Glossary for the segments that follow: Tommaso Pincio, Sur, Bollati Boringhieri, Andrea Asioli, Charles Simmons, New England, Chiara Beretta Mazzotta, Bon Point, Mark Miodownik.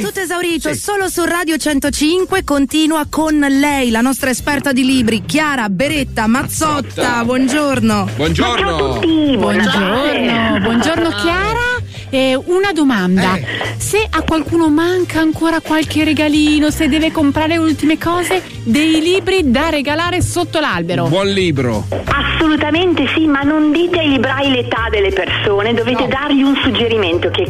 tutto esaurito, sì. Solo su Radio 105. Continua con lei, la nostra esperta di libri, Chiara Beretta Mazzotta. Buongiorno. Buongiorno. Ciao a tutti. Buongiorno. Buongiorno Chiara. Una domanda, se a qualcuno manca ancora qualche regalino, se deve comprare ultime cose, dei libri da regalare sotto l'albero. Buon libro. Assolutamente sì, ma non dite ai librai l'età delle persone, dovete dargli un suggerimento, che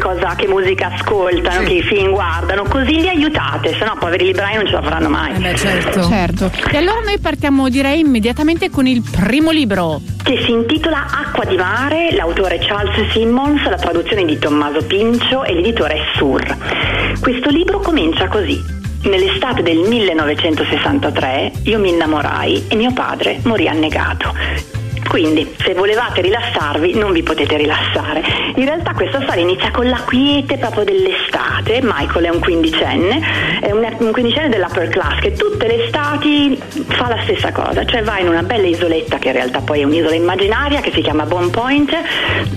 musica ascoltano, che film guardano, così li aiutate, sennò poveri librai non ce la faranno mai. Certo. E allora noi partiamo, direi, immediatamente con il primo libro, che si intitola Acqua di mare, l'autore Charles Simmons, la traduzione di Tommaso Pincio e l'editore è Sur. Questo libro comincia così: nell'estate del 1963 io mi innamorai e mio padre morì annegato. Quindi, se volevate rilassarvi, non vi potete rilassare. In realtà questa storia inizia con la quiete proprio dell'estate. Michael è un quindicenne, dell'upper class, che tutte le estati fa la stessa cosa, cioè va in una bella isoletta, che in realtà poi è un'isola immaginaria, che si chiama Bon Point,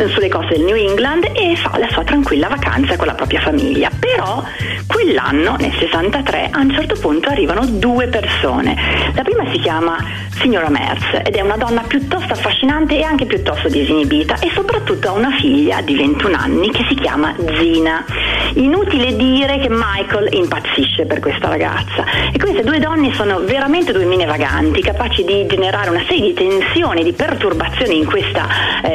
sulle coste del New England, e fa la sua tranquilla vacanza con la propria famiglia. Però quell'anno, nel 63, a un certo punto arrivano due persone. La prima si chiama signora Merz ed è una donna piuttosto affascinante e anche piuttosto disinibita, e soprattutto ha una figlia di 21 anni che si chiama Zina. Inutile dire che Michael impazzisce per questa ragazza, e queste due donne sono veramente due mine vaganti, capaci di generare una serie di tensioni, di perturbazioni in questa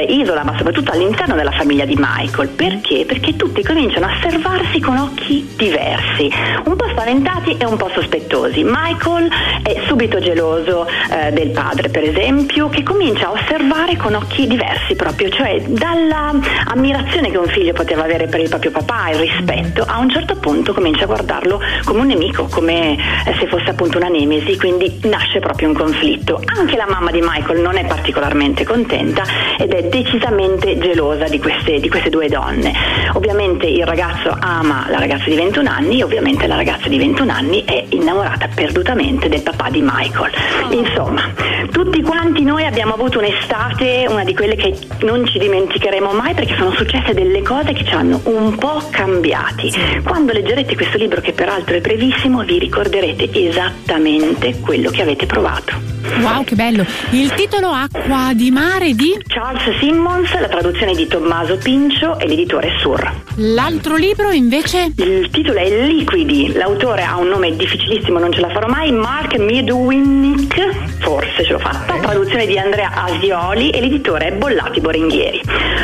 isola, ma soprattutto all'interno della famiglia di Michael. Perché? Perché tutti cominciano a osservarsi con occhi diversi, un po' spaventati e un po' sospettosi. Michael è subito geloso del padre, per esempio, che comincia a osservare con occhi diversi proprio, cioè dalla ammirazione che un figlio poteva avere per il proprio papà, il rispetto, a un certo punto comincia a guardarlo come un nemico, come se fosse appunto una nemesi, quindi nasce proprio un conflitto. Anche la mamma di Michael non è particolarmente contenta ed è decisamente gelosa di queste due donne. Ovviamente il ragazzo ama la ragazza di 21 anni, ovviamente la ragazza di 21 anni è innamorata perdutamente del papà di Michael. Insomma, tutti quanti noi abbiamo avuto un'estate, una di quelle che non ci dimenticheremo mai, perché sono successe delle cose che ci hanno un po' cambiati. Quando leggerete questo libro, che peraltro è brevissimo, vi ricorderete esattamente quello che avete provato. Wow, che bello! Il titolo Acqua di mare di Charles Simmons, la traduzione di Tommaso Pincio e l'editore Sur. L'altro libro invece? Il titolo è Liquidi, l'autore ha un nome difficilissimo, non ce la farò mai, Mark Miodownik, forse ce l'ho fatta, traduzione di Andrea Asioli e l'editore è Bollati Boringhieri.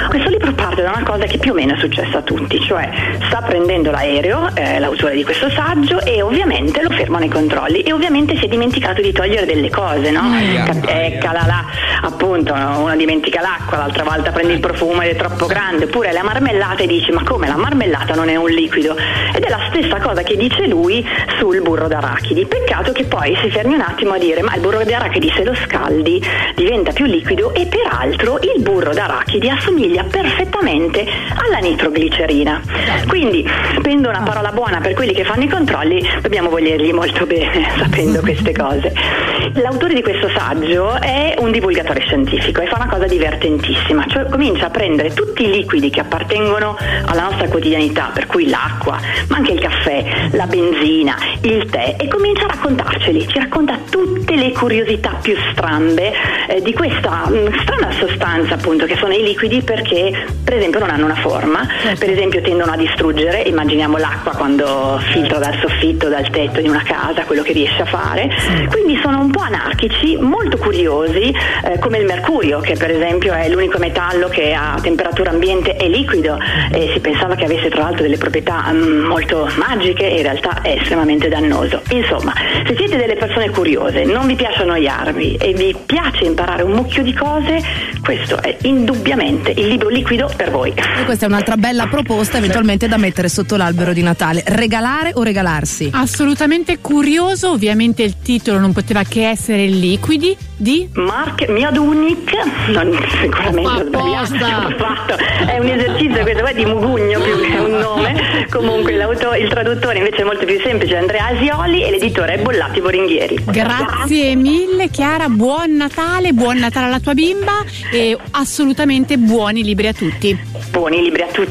Questo libro parte da una cosa che più o meno è successa a tutti, cioè sta prendendo l'aereo, l'autore di questo saggio, e ovviamente lo fermano i controlli, e ovviamente si è dimenticato di togliere delle cose, no? Eccala là, appunto, uno dimentica l'acqua, l'altra volta prendi il profumo ed è troppo grande, oppure la marmellata e dici: ma come, la marmellata non è un liquido? Ed è la stessa cosa che dice lui sul burro d'arachidi. Peccato che poi si fermi un attimo a dire: ma il burro d'arachidi, se lo scaldi, diventa più liquido, e peraltro il burro d'arachidi assomiglia perfettamente alla nitroglicerina. Quindi, spendo una parola buona per quelli che fanno i controlli, dobbiamo volergli molto bene sapendo queste cose. L'autore di questo saggio è un divulgatore scientifico e fa una cosa divertentissima, cioè comincia a prendere tutti i liquidi che appartengono alla nostra quotidianità, per cui l'acqua, ma anche il caffè, la benzina, il tè, e comincia a raccontarceli. Ci racconta tutte le curiosità più strambe di questa strana sostanza, appunto, che sono i liquidi, perché per esempio non hanno una forma, per esempio tendono a distruggere. Immaginiamo l'acqua quando filtra dal soffitto, dal tetto di una casa, quello che riesce a fare. Quindi sono un po' anarchici, molto curiosi, come il mercurio, che per esempio è l'unico metallo che a temperatura ambiente è liquido, e si pensava che avesse tra l'altro delle proprietà molto magiche, e in realtà è estremamente dannoso. Insomma, se siete delle persone curiose, non vi piace annoiarvi e vi piace imparare un mucchio di cose, questo è indubbiamente il libro liquido per voi. E questa è un'altra bella proposta eventualmente da mettere sotto l'albero di Natale. Regalare o regalarsi? Assolutamente curioso. Ovviamente il titolo non poteva che essere Liquidi di Mark Miodownik, sicuramente sbagliato, fatto. È un esercizio questo qua di mugugno più che un nome. Comunque il traduttore invece è molto più semplice, Andrea Asioli, e l'editore è Bollati Boringhieri. Grazie mille Chiara, buon Natale alla tua bimba, e assolutamente buoni libri a tutti,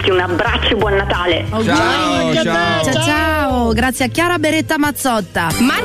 un abbraccio, buon Natale. Ciao. grazie a Chiara Beretta Mazzotta.